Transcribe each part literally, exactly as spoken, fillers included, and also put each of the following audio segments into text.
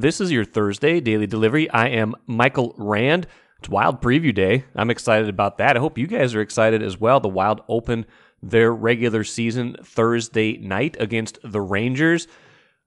This is your Thursday Daily Delivery. I am Michael Rand. It's Wild Preview Day. I'm excited about that. I hope you guys are excited as well. The Wild open their regular season Thursday night against the Rangers.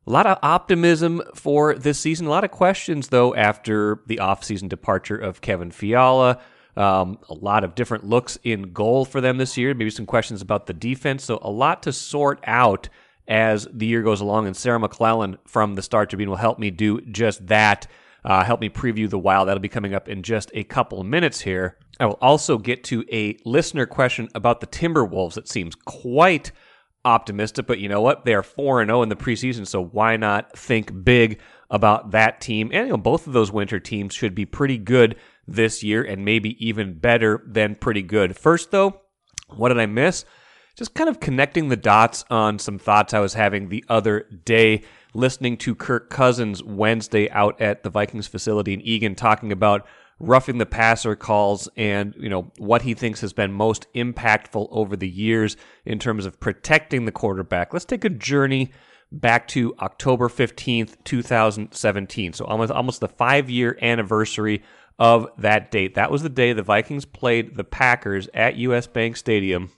A lot of optimism for this season. A lot of questions, though, after the offseason departure of Kevin Fiala. Um, a lot of different looks in goal for them this year. Maybe some questions about the defense. So a lot to sort out as the year goes along. And Sarah McClellan from the Star Tribune will help me do just that. Uh, help me preview the Wild. That'll be coming up in just a couple of minutes here. I will also get to a listener question about the Timberwolves. It seems quite optimistic, but you know what? They are four and oh in the preseason, so why not think big about that team? And you know, both of those winter teams should be pretty good this year and maybe even better than pretty good. First, though, what did I miss? Just kind of connecting the dots on some thoughts I was having the other day, listening to Kirk Cousins Wednesday out at the Vikings facility in Eagan talking about roughing the passer calls and, you know, what he thinks has been most impactful over the years in terms of protecting the quarterback. Let's take a journey back to October fifteenth, twenty seventeen. So almost almost the five-year anniversary of that date. That was the day the Vikings played the Packers at U S Bank Stadium.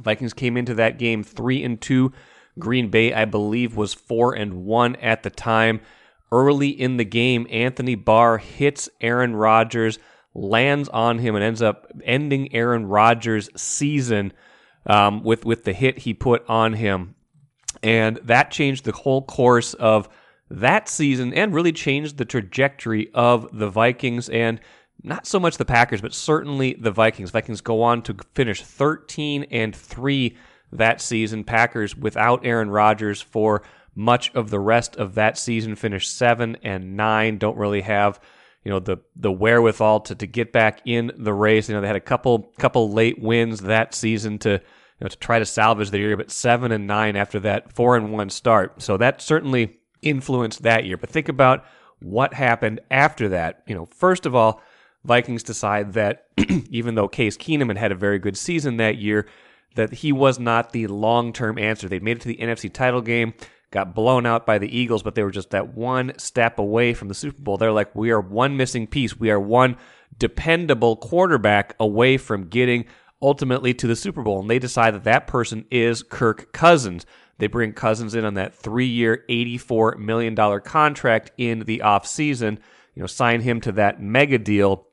Vikings came into that game three and two. Green Bay, I believe, was four and one at the time. Early in the game, Anthony Barr hits Aaron Rodgers, lands on him, and ends up ending Aaron Rodgers' season um, with, with the hit he put on him. And that changed the whole course of that season and really changed the trajectory of the Vikings and not so much the Packers, but certainly the Vikings. Vikings go on to finish thirteen and three that season. Packers without Aaron Rodgers for much of the rest of that season, finished seven and nine. Don't really have, you know, the the wherewithal to, to get back in the race. You know, they had a couple couple late wins that season to, you know, to try to salvage the year, but seven and nine after that four and one start. So that certainly influenced that year. But think about what happened after that. You know, first of all, Vikings decide that even though Case Keenum had, had a very good season that year, that he was not the long-term answer. They'd made it to the N F C title game, got blown out by the Eagles, but they were just that one step away from the Super Bowl. They're like, we are one missing piece. We are one dependable quarterback away from getting ultimately to the Super Bowl. And they decide that that person is Kirk Cousins. They bring Cousins in on that three-year, eighty-four million dollars contract in the offseason, you know, sign him to that mega deal.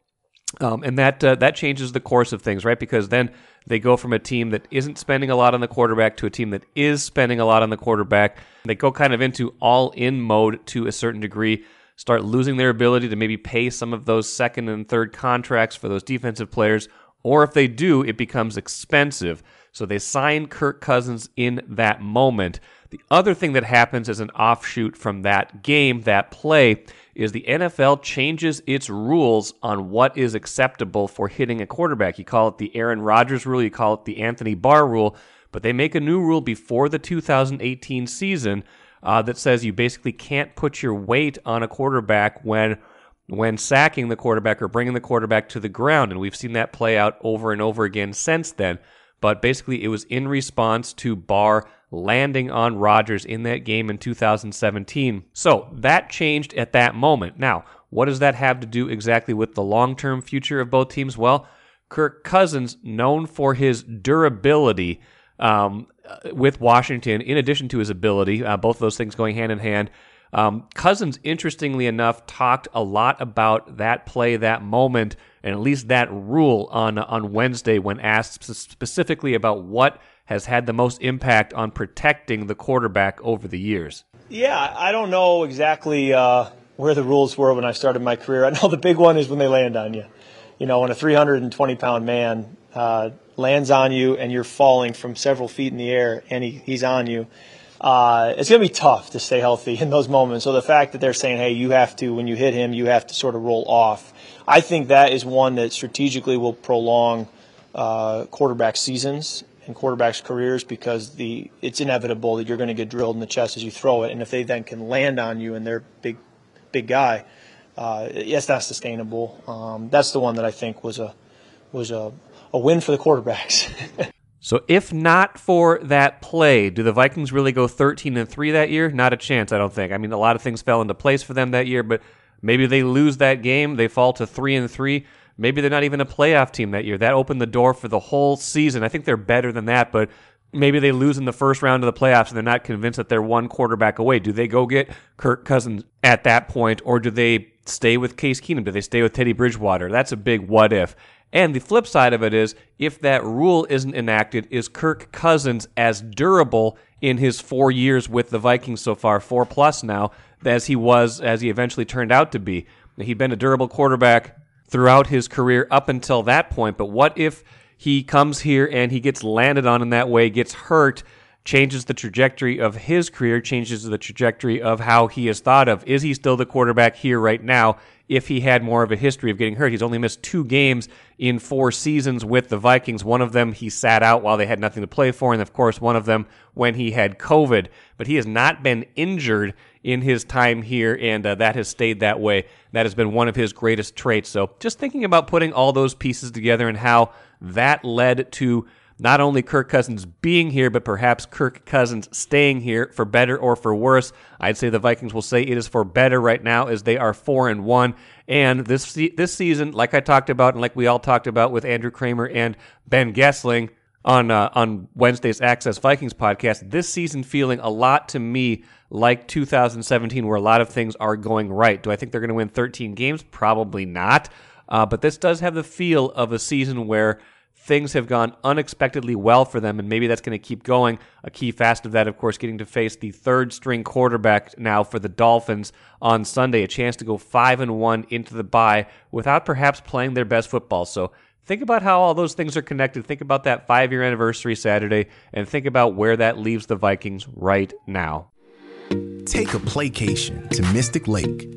Um, and that uh, that changes the course of things, right? Because then they go from a team that isn't spending a lot on the quarterback to a team that is spending a lot on the quarterback. They go kind of into all-in mode to a certain degree, start losing their ability to maybe pay some of those second and third contracts for those defensive players, or if they do, it becomes expensive. So they sign Kirk Cousins in that moment. The other thing that happens as an offshoot from that game, that play, is the N F L changes its rules on what is acceptable for hitting a quarterback. You call it the Aaron Rodgers rule, you call it the Anthony Barr rule, but they make a new rule before the two thousand eighteen season uh, that says you basically can't put your weight on a quarterback when when sacking the quarterback or bringing the quarterback to the ground, and we've seen that play out over and over again since then. But basically, it was in response to Barr landing on Rodgers in that game in two thousand seventeen. So that changed at that moment. Now, what does that have to do exactly with the long-term future of both teams? Well, Kirk Cousins, known for his durability um, with Washington, in addition to his ability, uh, both of those things going hand in hand. Um, Cousins, interestingly enough, talked a lot about that play, that moment, and at least that rule on on Wednesday when asked specifically about what has had the most impact on protecting the quarterback over the years. Yeah, I don't know exactly uh, where the rules were when I started my career. I know the big one is when they land on you. You know, when a three hundred twenty pound man uh, lands on you and you're falling from several feet in the air and he, he's on you, Uh, it's going to be tough to stay healthy in those moments. So the fact that they're saying, hey, you have to, when you hit him, you have to sort of roll off. I think that is one that strategically will prolong uh, quarterback seasons and quarterbacks' careers because the it's inevitable that you're going to get drilled in the chest as you throw it. And if they then can land on you and they're big, big guy, uh, yes, not sustainable. Um, that's the one that I think was a was a, a win for the quarterbacks. So if not for that play, do the Vikings really go thirteen and three that year? Not a chance, I don't think. I mean, a lot of things fell into place for them that year, but maybe they lose that game. They fall to three and three. Maybe they're not even a playoff team that year. That opened the door for the whole season. I think they're better than that, but maybe they lose in the first round of the playoffs and they're not convinced that they're one quarterback away. Do they go get Kirk Cousins at that point, or do they stay with Case Keenum? Do they stay with Teddy Bridgewater? That's a big what if. And the flip side of it is, if that rule isn't enacted, is Kirk Cousins as durable in his four years with the Vikings so far, four plus now, as he was, as he eventually turned out to be? He'd been a durable quarterback throughout his career up until that point, but what if he comes here and he gets landed on in that way, gets hurt, changes the trajectory of his career, changes the trajectory of how he is thought of? Is he still the quarterback here right now if he had more of a history of getting hurt? He's only missed two games in four seasons with the Vikings. One of them he sat out while they had nothing to play for, and of course one of them when he had COVID. But he has not been injured in his time here, and uh, that has stayed that way. That has been one of his greatest traits. So just thinking about putting all those pieces together and how that led to not only Kirk Cousins being here, but perhaps Kirk Cousins staying here for better or for worse. I'd say the Vikings will say it is for better right now, as they are four and one. And this this season, like I talked about, and like we all talked about with Andrew Kramer and Ben Gessling on uh, on Wednesday's Access Vikings podcast, this season feeling a lot to me like two thousand seventeen, where a lot of things are going right. Do I think they're going to win thirteen games? Probably not. Uh, but this does have the feel of a season where things have gone unexpectedly well for them, and maybe that's going to keep going. A key facet of that, of course, getting to face the third-string quarterback now for the Dolphins on Sunday, a chance to go five and one into the bye without perhaps playing their best football. So think about how all those things are connected. Think about that five-year anniversary Saturday, and think about where that leaves the Vikings right now. Take a playcation to Mystic Lake.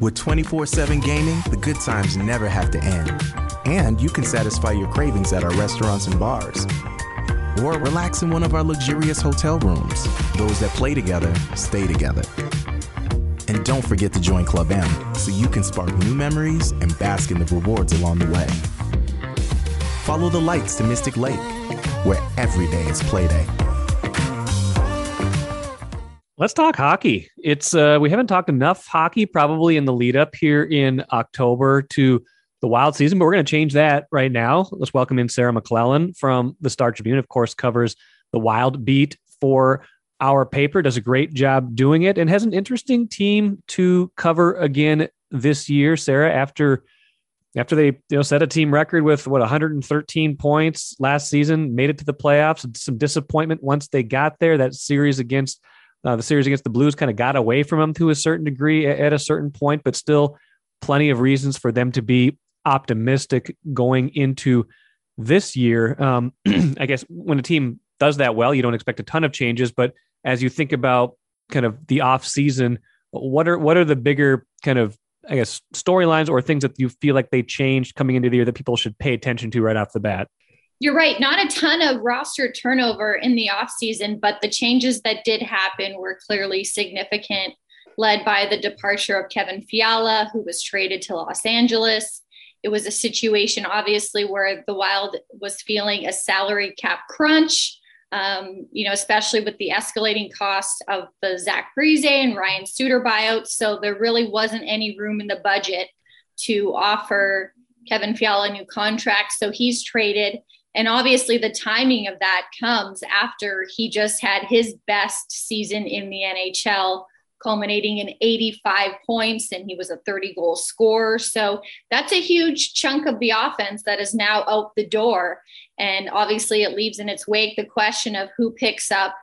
With twenty-four seven gaming, the good times never have to end. And you can satisfy your cravings at our restaurants and bars. Or relax in one of our luxurious hotel rooms. Those that play together, stay together. And don't forget to join Club M, so you can spark new memories and bask in the rewards along the way. Follow the lights to Mystic Lake, where every day is play day. Let's talk hockey. It's uh, we haven't talked enough hockey probably in the lead up here in October to the wild season, but we're going to change that right now. Let's welcome in Sarah McClellan from the Star Tribune. Of course, covers the Wild beat for our paper, does a great job doing it, and has an interesting team to cover again this year. Sarah, after after they you know set a team record with what one hundred thirteen points last season, made it to the playoffs. Some disappointment once they got there. That series against Uh, the series against the Blues kind of got away from them to a certain degree at, at a certain point, but still plenty of reasons for them to be optimistic going into this year. Um, I guess when a team does that well, you don't expect a ton of changes, but as you think about kind of the off season, what are, what are the bigger kind of, I guess, storylines or things that you feel like they changed coming into the year that people should pay attention to right off the bat? You're right. Not a ton of roster turnover in the offseason, but the changes that did happen were clearly significant, led by the departure of Kevin Fiala, who was traded to Los Angeles. It was a situation, obviously, where the Wild was feeling a salary cap crunch, um, you know, especially with the escalating costs of the Zach Parise and Ryan Suter buyouts. So there really wasn't any room in the budget to offer Kevin Fiala a new contract. So he's traded. And obviously the timing of that comes after he just had his best season in the N H L, culminating in eighty-five points, and he was a thirty-goal scorer. So that's a huge chunk of the offense that is now out the door. And obviously it leaves in its wake the question of who picks up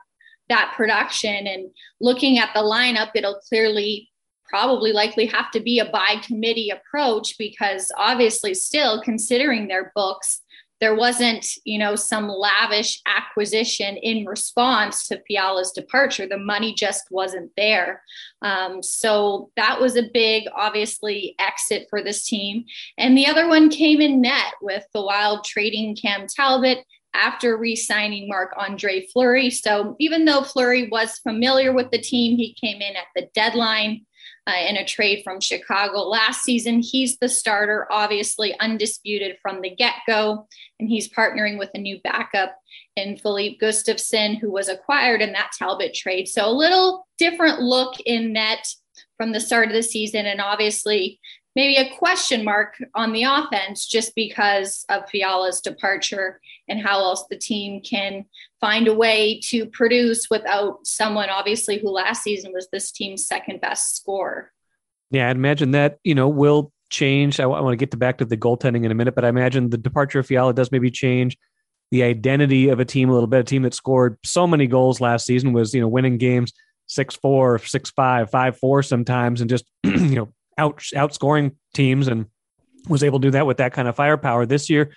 that production. And looking at the lineup, it'll clearly probably likely have to be a by committee approach, because obviously still considering their books, there wasn't, you know, some lavish acquisition in response to Fiala's departure. The money just wasn't there. Um, so that was a big, obviously, exit for this team. And the other one came in net with the Wild trading Cam Talbot after re-signing Marc-Andre Fleury. So even though Fleury was familiar with the team, he came in at the deadline. uh, in a trade from Chicago last season. He's the starter, obviously undisputed from the get-go, and he's partnering with a new backup in Filip Gustavsson, who was acquired in that Talbot trade. So a little different look in net from the start of the season, and obviously maybe a question mark on the offense just because of Fiala's departure and how else the team can find a way to produce without someone, obviously, who last season was this team's second best scorer. Yeah, I'd imagine that, you know, will change. I, w- I want to get to back to the goaltending in a minute, but I imagine the departure of Fiala does maybe change the identity of a team a little bit. A team that scored so many goals last season was, you know, winning games six four, six five, five four sometimes, and just, you know, out outscoring teams, and was able to do that with that kind of firepower. This year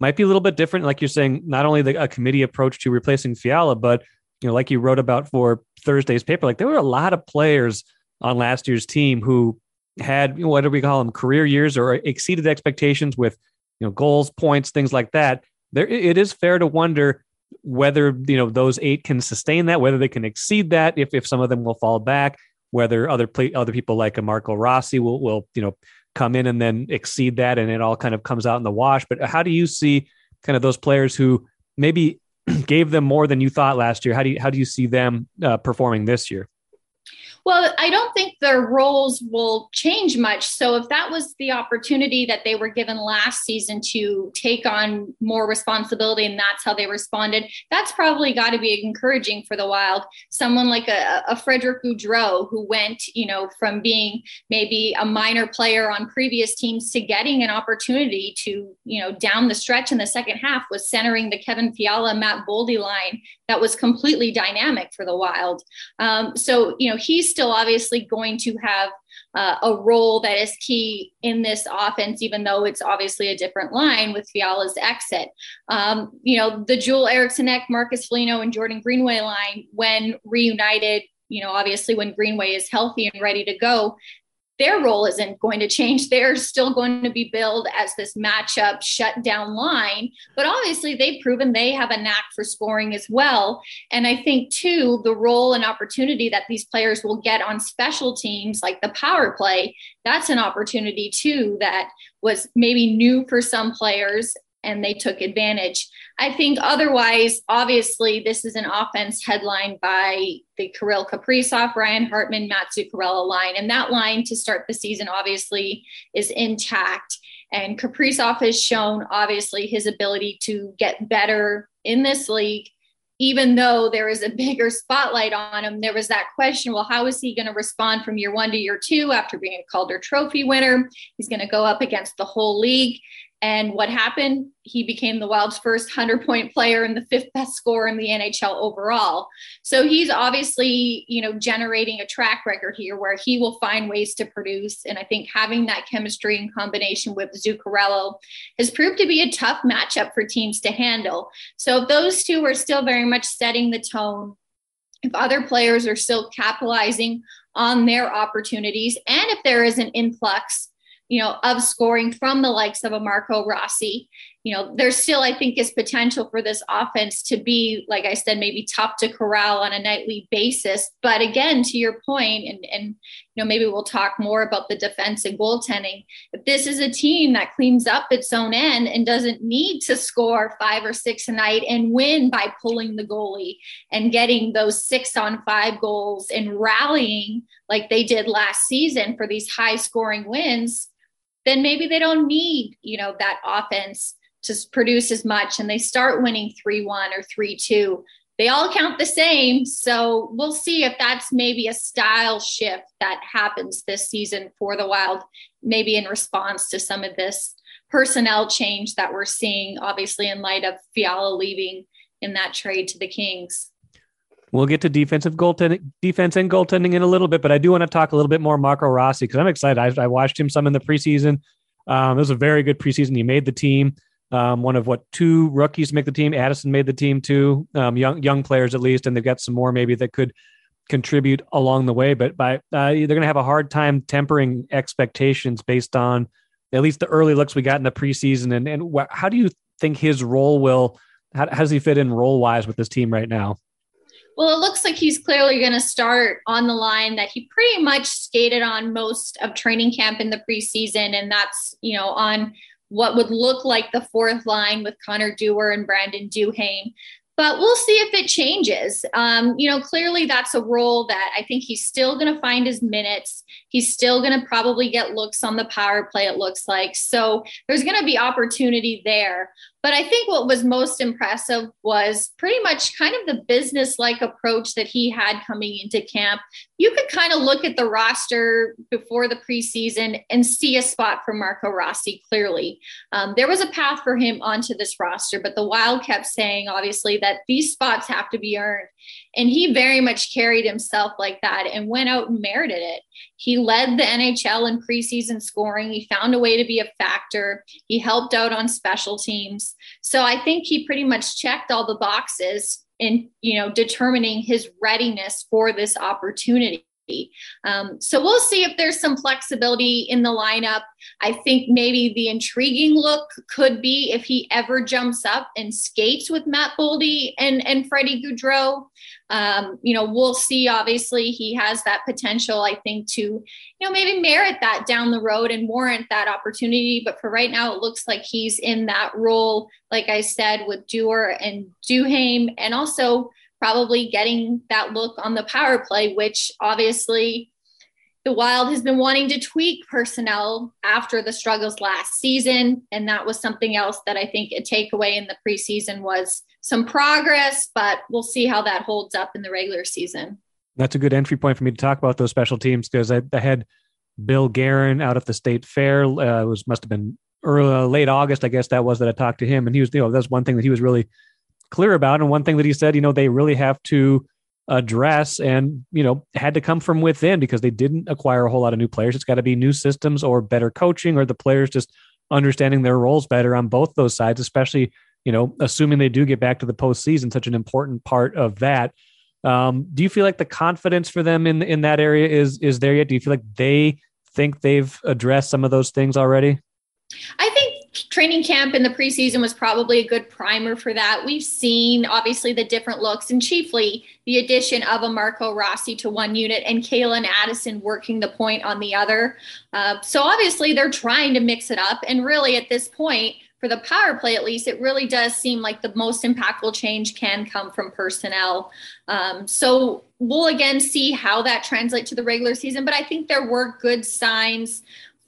might be a little bit different. Like you're saying, not only the, a committee approach to replacing Fiala, but, you know, like you wrote about for Thursday's paper, like there were a lot of players on last year's team who had, you know, what do we call them, career years or exceeded expectations with, you know, goals, points, things like that. There, it is fair to wonder whether, you know, those eight can sustain that, whether they can exceed that, if if some of them will fall back, whether other play, other people like a Marco Rossi will, will, you know, come in and then exceed that, and it all kind of comes out in the wash. But how do you see kind of those players who maybe gave them more than you thought last year? How do you, how do you see them uh, performing this year? Well, I don't think their roles will change much. So if that was the opportunity that they were given last season to take on more responsibility, and that's how they responded, that's probably got to be encouraging for the Wild. Someone like a, a Frederick Goudreau, who went, you know, from being maybe a minor player on previous teams to getting an opportunity to, you know, down the stretch in the second half was centering the Kevin Fiala, Matt Boldy line that was completely dynamic for the Wild. Um, so, you know, he's still obviously going to have uh, a role that is key in this offense, even though it's obviously a different line with Fiala's exit. Um, you know, the Joel Eriksson Ek, Marcus Foligno, and Jordan Greenway line, when reunited, you know, obviously when Greenway is healthy and ready to go, their role isn't going to change. They're still going to be billed as this matchup shutdown line, but obviously they've proven they have a knack for scoring as well. And I think too, the role and opportunity that these players will get on special teams, like the power play, that's an opportunity too that was maybe new for some players, and they took advantage. I think otherwise, obviously, this is an offense headlined by the Kirill Kaprizov, Ryan Hartman, Mats Zuccarello line. And that line to start the season, obviously, is intact. And Kaprizov has shown, obviously, his ability to get better in this league, even though there is a bigger spotlight on him. There was that question, well, how is he going to respond from year one to year two after being a Calder Trophy winner? He's going to go up against the whole league. And what happened? He became the Wild's first one hundred point player and the fifth best scorer in the N H L overall. So he's obviously, you know, generating a track record here where he will find ways to produce. And I think having that chemistry in combination with Zuccarello has proved to be a tough matchup for teams to handle. So if those two are still very much setting the tone, if other players are still capitalizing on their opportunities, and if there is an influx, you know, of scoring from the likes of a Marco Rossi, you know, there's still, I think, is potential for this offense to be, like I said, maybe tough to corral on a nightly basis. But again, to your point, and, and, you know, maybe we'll talk more about the defense and goaltending. If this is a team that cleans up its own end and doesn't need to score five or six a night and win by pulling the goalie and getting those six on five goals and rallying like they did last season for these high scoring wins, then maybe they don't need, you know, that offense to produce as much, and they start winning three one or three two. They all count the same. So we'll see if that's maybe a style shift that happens this season for the Wild, maybe in response to some of this personnel change that we're seeing, obviously in light of Fiala leaving in that trade to the Kings. We'll get to defensive goaltending, defense and goaltending in a little bit, but I do want to talk a little bit more Marco Rossi, because I'm excited. I, I watched him some in the preseason. Um, it was a very good preseason. He made the team. Um, one of what two rookies make the team. Addison made the team too. Um, young young players at least, and they've got some more maybe that could contribute along the way. But by uh, they're going to have a hard time tempering expectations based on at least the early looks we got in the preseason. And and wh- how do you think his role will? How, how does he fit in role wise with this team right now? Well, it looks like he's clearly going to start on the line that he pretty much skated on most of training camp in the preseason. And that's, you know, on what would look like the fourth line with Connor Dewar and Brandon Duhaime. But we'll see if it changes. Um, you know, clearly that's a role that I think he's still going to find his minutes. He's still going to probably get looks on the power play, it looks like. So there's going to be opportunity there. But I think what was most impressive was pretty much kind of the business-like approach that he had coming into camp. You could kind of look at the roster before the preseason and see a spot for Marco Rossi clearly. Um, there was a path for him onto this roster, but the Wild kept saying, obviously, that these spots have to be earned. And he very much carried himself like that and went out and merited it. He led the N H L in preseason scoring. He found a way to be a factor. He helped out on special teams. So I think he pretty much checked all the boxes in, you know, determining his readiness for this opportunity. Um, so we'll see if there's some flexibility in the lineup. I think maybe the intriguing look could be if he ever jumps up and skates with Matt Boldy and, and Freddie Gaudreau. Um, you know, we'll see. Obviously, he has that potential, I think, to, you know, maybe merit that down the road and warrant that opportunity. But for right now, it looks like he's in that role, like I said, with Dewar and Duhaime, and also probably getting that look on the power play, which obviously the Wild has been wanting to tweak personnel after the struggles last season. And that was something else that I think a takeaway in the preseason was some progress, but we'll see how that holds up in the regular season. That's a good entry point for me to talk about those special teams, because I, I had Bill Guerin out at the State Fair. Uh, it was, must've been early, uh, late August, I guess that was, that I talked to him, and he was, you know, that's one thing that he was really clear about. And one thing that he said, you know, they really have to address, and, you know, had to come from within, because they didn't acquire a whole lot of new players. It's got to be new systems or better coaching, or the players just understanding their roles better on both those sides, especially, you know, assuming they do get back to the postseason, such an important part of that. Um, do you feel like the confidence for them in, in that area is, is there yet? Do you feel like they think they've addressed some of those things already? I think training camp in the preseason was probably a good primer for that. We've seen, obviously, the different looks, and chiefly the addition of a Marco Rossi to one unit and Calen Addison working the point on the other. Uh, so obviously they're trying to mix it up. And really at this point, for the power play, at least, it really does seem like the most impactful change can come from personnel. Um, so we'll again see how that translates to the regular season. But I think there were good signs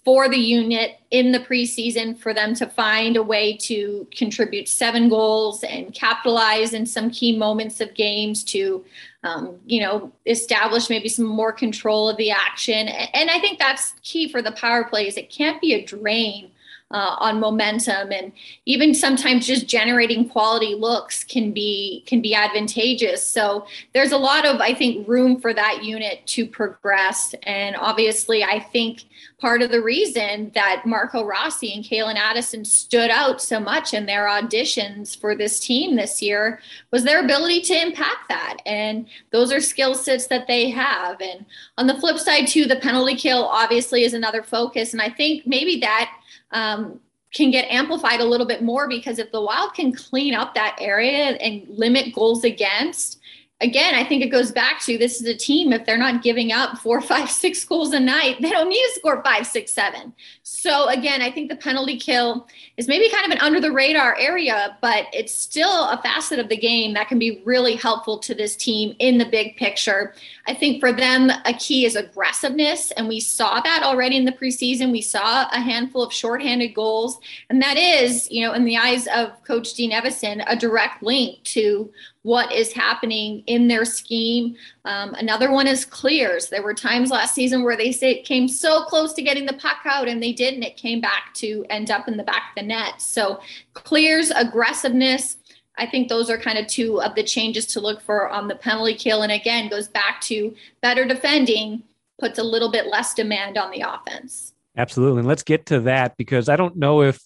for the unit in the preseason for them to find a way to contribute seven goals and capitalize in some key moments of games to, um, you know, establish maybe some more control of the action. And I think that's key for the power play, is it can't be a drain uh, on momentum. And even sometimes just generating quality looks can be, can be advantageous. So there's a lot of, I think, room for that unit to progress. And obviously I think part of the reason that Marco Rossi and Calen Addison stood out so much in their auditions for this team this year was their ability to impact that. And those are skill sets that they have. And on the flip side too, the penalty kill obviously is another focus. And I think maybe that um, can get amplified a little bit more, because if the Wild can clean up that area and limit goals against, again, I think it goes back to, this is a team, if they're not giving up four, five, six goals a night, they don't need to score five, six, seven. So again, I think the penalty kill is maybe kind of an under the radar area, but it's still a facet of the game that can be really helpful to this team in the big picture. I think for them, a key is aggressiveness. And we saw that already in the preseason. We saw a handful of shorthanded goals. And that is, you know, in the eyes of Coach Dean Evason, a direct link to what is happening in their scheme. Um, another one is clears. There were times last season where they say it came so close to getting the puck out and they didn't. It came back to end up in the back of the net. So clears, aggressiveness, I think those are kind of two of the changes to look for on the penalty kill. And again, goes back to better defending, puts a little bit less demand on the offense. Absolutely. And let's get to that, because I don't know if,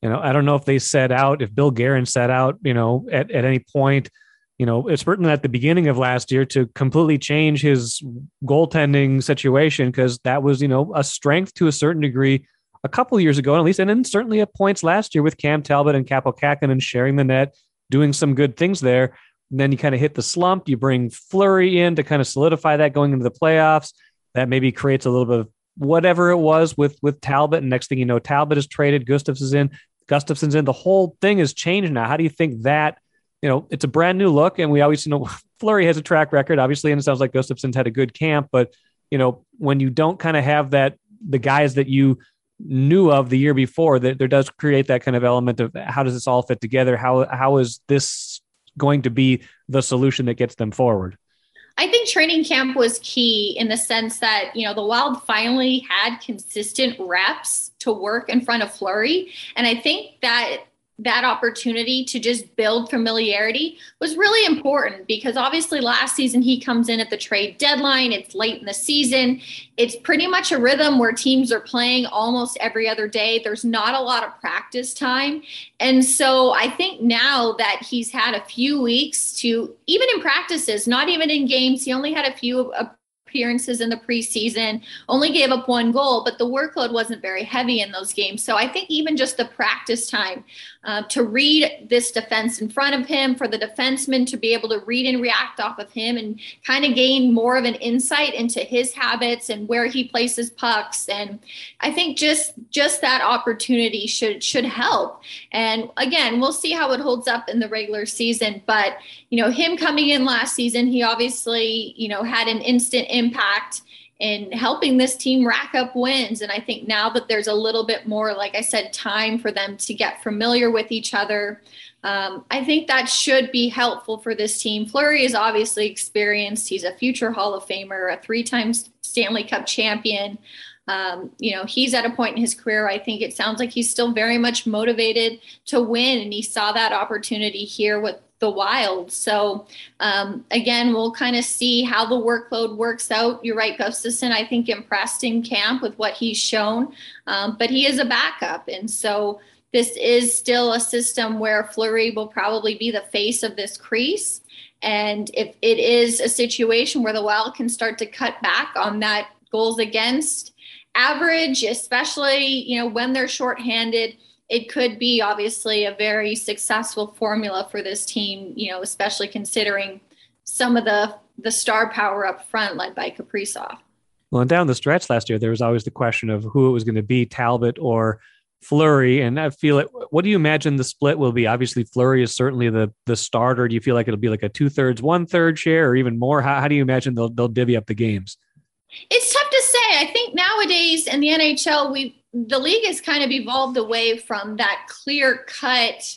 you know, I don't know if they set out, if Bill Guerin set out, you know, at, at any point, you know, it's certainly at the beginning of last year, to completely change his goaltending situation, because that was, you know, a strength to a certain degree a couple of years ago, at least, and then certainly at points last year with Cam Talbot and Kapokakinen and sharing the net, doing some good things there. And then you kind of hit the slump. You bring Fleury in to kind of solidify that going into the playoffs. That maybe creates a little bit of whatever it was with, with Talbot. And next thing you know, Talbot is traded. Gustafsson's in. Gustafsson's in. The whole thing has changed now. How do you think that, you know, it's a brand new look, and we always, you know, Fleury has a track record, obviously, and it sounds like Gustafsson's had a good camp, but, you know, when you don't kind of have that, the guys that you knew of the year before, that there does create that kind of element of how does this all fit together? How, how is this going to be the solution that gets them forward? I think training camp was key in the sense that, you know, the Wild finally had consistent reps to work in front of Fleury. And I think that that opportunity to just build familiarity was really important, because obviously last season he comes in at the trade deadline. It's late in the season. It's pretty much a rhythm where teams are playing almost every other day. There's not a lot of practice time. And so I think now that he's had a few weeks to, even in practices, not even in games, he only had a few uh, appearances in the preseason, only gave up one goal, but the workload wasn't very heavy in those games. So I think even just the practice time uh, to read this defense in front of him, for the defenseman to be able to read and react off of him and kind of gain more of an insight into his habits and where he places pucks. And I think just, just that opportunity should, should help. And again, we'll see how it holds up in the regular season, but you know, him coming in last season, he obviously, you know, had an instant impact in helping this team rack up wins. And I think now that there's a little bit more, like I said, time for them to get familiar with each other, um, I think that should be helpful for this team. Fleury is obviously experienced. He's a future Hall of Famer, a three-time Stanley Cup champion. Um, you know, he's at a point in his career, I think it sounds like he's still very much motivated to win. And he saw that opportunity here with the Wild. So um, again, we'll kind of see how the workload works out. You're right, Gustafsson, I think, impressed in camp with what he's shown, um, but he is a backup. And so this is still a system where Fleury will probably be the face of this crease. And if it is a situation where the Wild can start to cut back on that goals against average, especially, you know, when they're shorthanded, it could be obviously a very successful formula for this team, you know, especially considering some of the, the star power up front led by Kaprizov. Well, and down the stretch last year, there was always the question of who it was going to be, Talbot or Fleury. And I feel like, what do you imagine the split will be? Obviously, Fleury is certainly the the starter. Do you feel like it'll be like a two thirds, one third share, or even more? How, how do you imagine they'll they'll divvy up the games? It's tough to say. I think nowadays in the N H L, we've the league has kind of evolved away from that clear cut,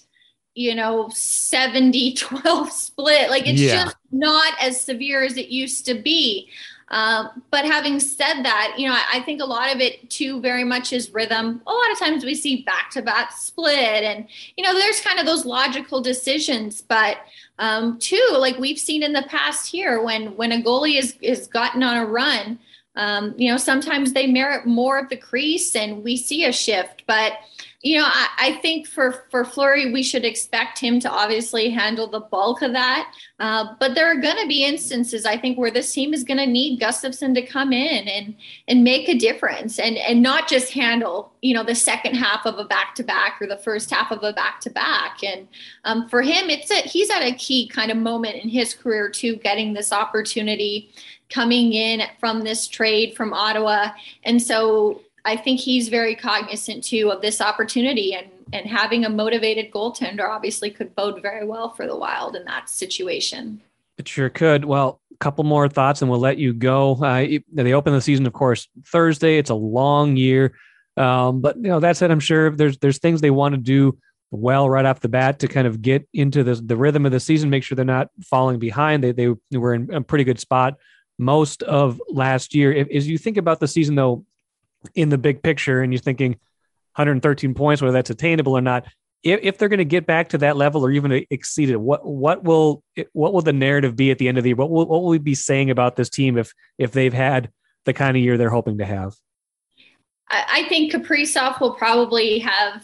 you know, seventy twelve split. Like it's yeah. just not as severe as it used to be. Um, but having said that, you know, I, I think a lot of it too very much is rhythm. A lot of times we see back-to-back split and, you know, there's kind of those logical decisions, but um, too, like we've seen in the past here when, when a goalie is, is gotten on a run, Um, you know, sometimes they merit more of the crease and we see a shift, but, you know, I, I think for, for Fleury, we should expect him to obviously handle the bulk of that. Uh, but there are going to be instances, I think, where this team is going to need Gustafsson to come in and, and make a difference and, and not just handle, you know, the second half of a back-to-back or the first half of a back-to-back. And um, for him, it's a, he's at a key kind of moment in his career too, getting this opportunity coming in from this trade from Ottawa. And so I think he's very cognizant too of this opportunity, and, and having a motivated goaltender obviously could bode very well for the Wild in that situation. It sure could. Well, a couple more thoughts and we'll let you go. Uh, they open the season, of course, Thursday. It's a long year. Um, but you know, that said, I'm sure there's, there's things they want to do well right off the bat to kind of get into the, the rhythm of the season, make sure they're not falling behind. They, they were in a pretty good spot most of last year. As you think about the season though, in the big picture, and you're thinking one hundred thirteen points, whether that's attainable or not, if, if they're going to get back to that level or even exceed it, what, what will, what will the narrative be at the end of the year? What will, what will we be saying about this team if, if they've had the kind of year they're hoping to have? I, I think Kaprizov will probably have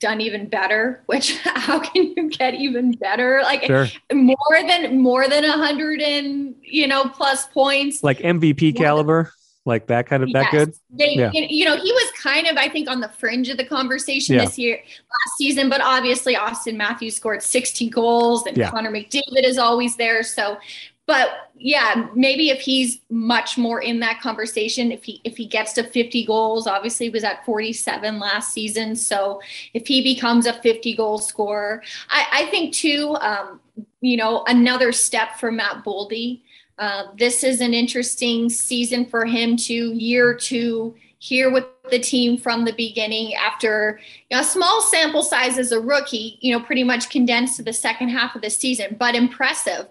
done even better, which how can you get even better? Like sure. more than, more than a hundred and, you know, plus points, like M V P yeah. caliber. like that kind of yes. that good? They, yeah. You know, he was kind of, I think, on the fringe of the conversation yeah. this year, last season, but obviously Austin Matthews scored sixteen goals and yeah. Connor McDavid is always there. So, but yeah, maybe if he's much more in that conversation, if he, if he gets to fifty goals, obviously he was at forty-seven last season. So if he becomes a fifty goal scorer, I, I think too, um, you know, another step for Matt Boldy. Uh, this is an interesting season for him to year two here with the team from the beginning after a small sample size as a rookie, you know, pretty much condensed to the second half of the season, but impressive.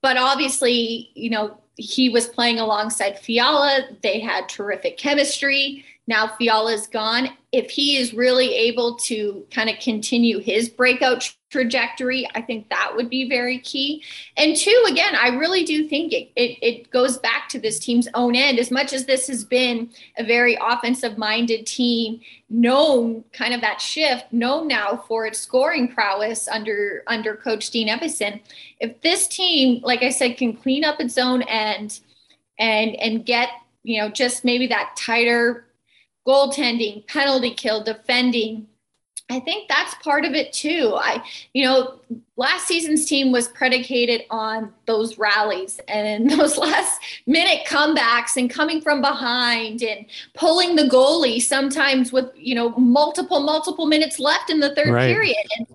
But obviously, you know, he was playing alongside Fiala. They had terrific chemistry. Now Fiala's gone. If he is really able to kind of continue his breakout trajectory, I think that would be very key. And two, again, I really do think it, it, it goes back to this team's own end. As much as this has been a very offensive-minded team, known kind of that shift, known now for its scoring prowess under, under Coach Dean Eppison, if this team, like I said, can clean up its own end and, and get, you know, just maybe that tighter goaltending, penalty kill, defending, I think that's part of it too. I, you know, last season's team was predicated on those rallies and those last minute comebacks and coming from behind and pulling the goalie sometimes with, you know, multiple, multiple minutes left in the third right. period. And,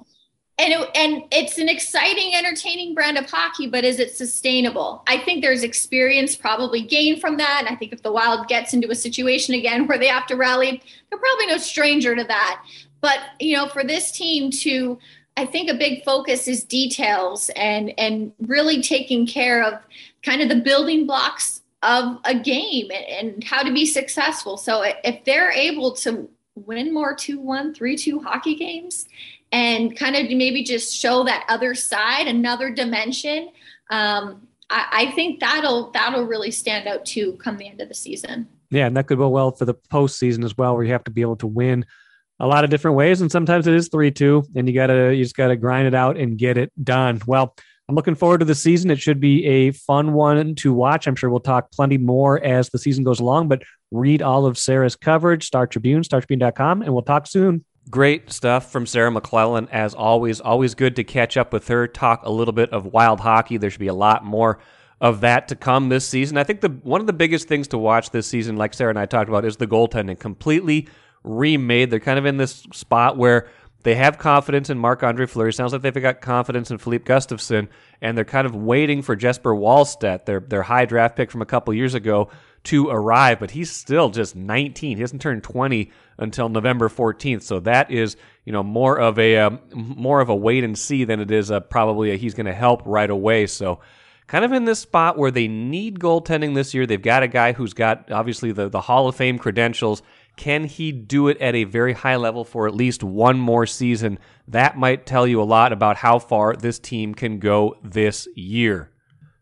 and, it, and it's an exciting, entertaining brand of hockey, but is it sustainable? I think there's experience probably gained from that. And I think if the Wild gets into a situation again where they have to rally, they're probably no stranger to that. But, you know, for this team to, I think a big focus is details and, and really taking care of kind of the building blocks of a game and, and how to be successful. So if they're able to win more two one, three two hockey games and kind of maybe just show that other side, another dimension, um, I, I think that'll that'll really stand out too come the end of the season. Yeah, and that could go well for the postseason as well, where you have to be able to win a lot of different ways. And sometimes it is three two and you gotta, you just gotta grind it out and get it done. Well, I'm looking forward to the season. It should be a fun one to watch. I'm sure we'll talk plenty more as the season goes along, but read all of Sarah's coverage, Star Tribune, star tribune dot com, and we'll talk soon. Great stuff from Sarah McClellan. As always, always good to catch up with her, talk a little bit of Wild hockey. There should be a lot more of that to come this season. I think the one of the biggest things to watch this season, like Sarah and I talked about, is the goaltending. Completely remade. They're kind of in this spot where they have confidence in Marc-Andre Fleury. Sounds like they've got confidence in Filip Gustavsson, and they're kind of waiting for Jesper Wallstedt, their their high draft pick from a couple years ago, to arrive. But he's still just nineteen. He hasn't turned twenty until November fourteenth. So that is, you know, more of a um, more of a wait and see than it is a, probably a he's going to help right away. So kind of in this spot where they need goaltending this year. They've got a guy who's got obviously the the Hall of Fame credentials. Can he do it at a very high level for at least one more season? That might tell you a lot about how far this team can go this year.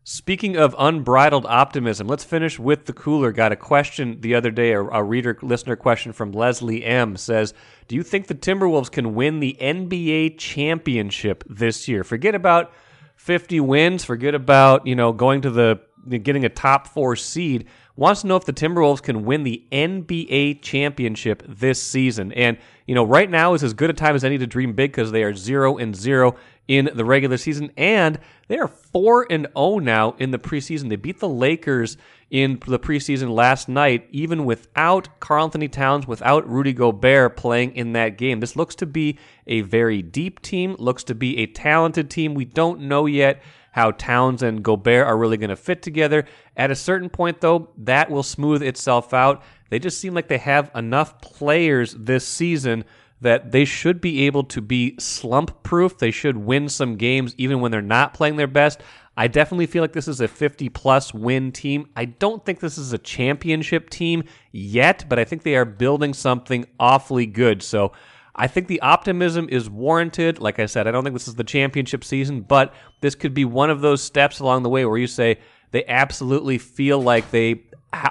Speaking of unbridled optimism, let's finish with the cooler. Got a question the other day, a, a reader, listener question from Leslie M. Says, do you think the Timberwolves can win the N B A championship this year? Forget about fifty wins. Forget about, you know, going to the, getting a top four seed. Wants to know if the Timberwolves can win the N B A championship this season. And, you know, right now is as good a time as any to dream big because they are zero and zero in the regular season, and they are four and oh now in the preseason. They beat the Lakers in the preseason last night, even without Karl-Anthony Towns, without Rudy Gobert playing in that game. This looks to be a very deep team, looks to be a talented team. We don't know yet how Towns and Gobert are really going to fit together. At a certain point, though, that will smooth itself out. They just seem like they have enough players this season that they should be able to be slump-proof. They should win some games even when they're not playing their best. I definitely feel like this is a fifty-plus win team. I don't think this is a championship team yet, but I think they are building something awfully good. So I think the optimism is warranted. Like I said, I don't think this is the championship season, but this could be one of those steps along the way where you say they absolutely feel like they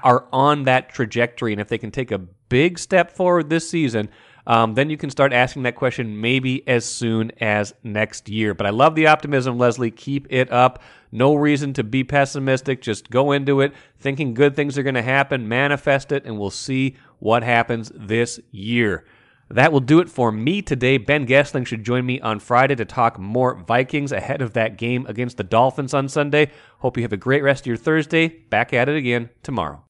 are on that trajectory, and if they can take a big step forward this season, um, then you can start asking that question maybe as soon as next year. But I love the optimism, Leslie. Keep it up. No reason to be pessimistic. Just go into it thinking good things are going to happen, manifest it, and we'll see what happens this year. That will do it for me today. Ben Gessling should join me on Friday to talk more Vikings ahead of that game against the Dolphins on Sunday. Hope you have a great rest of your Thursday. Back at it again tomorrow.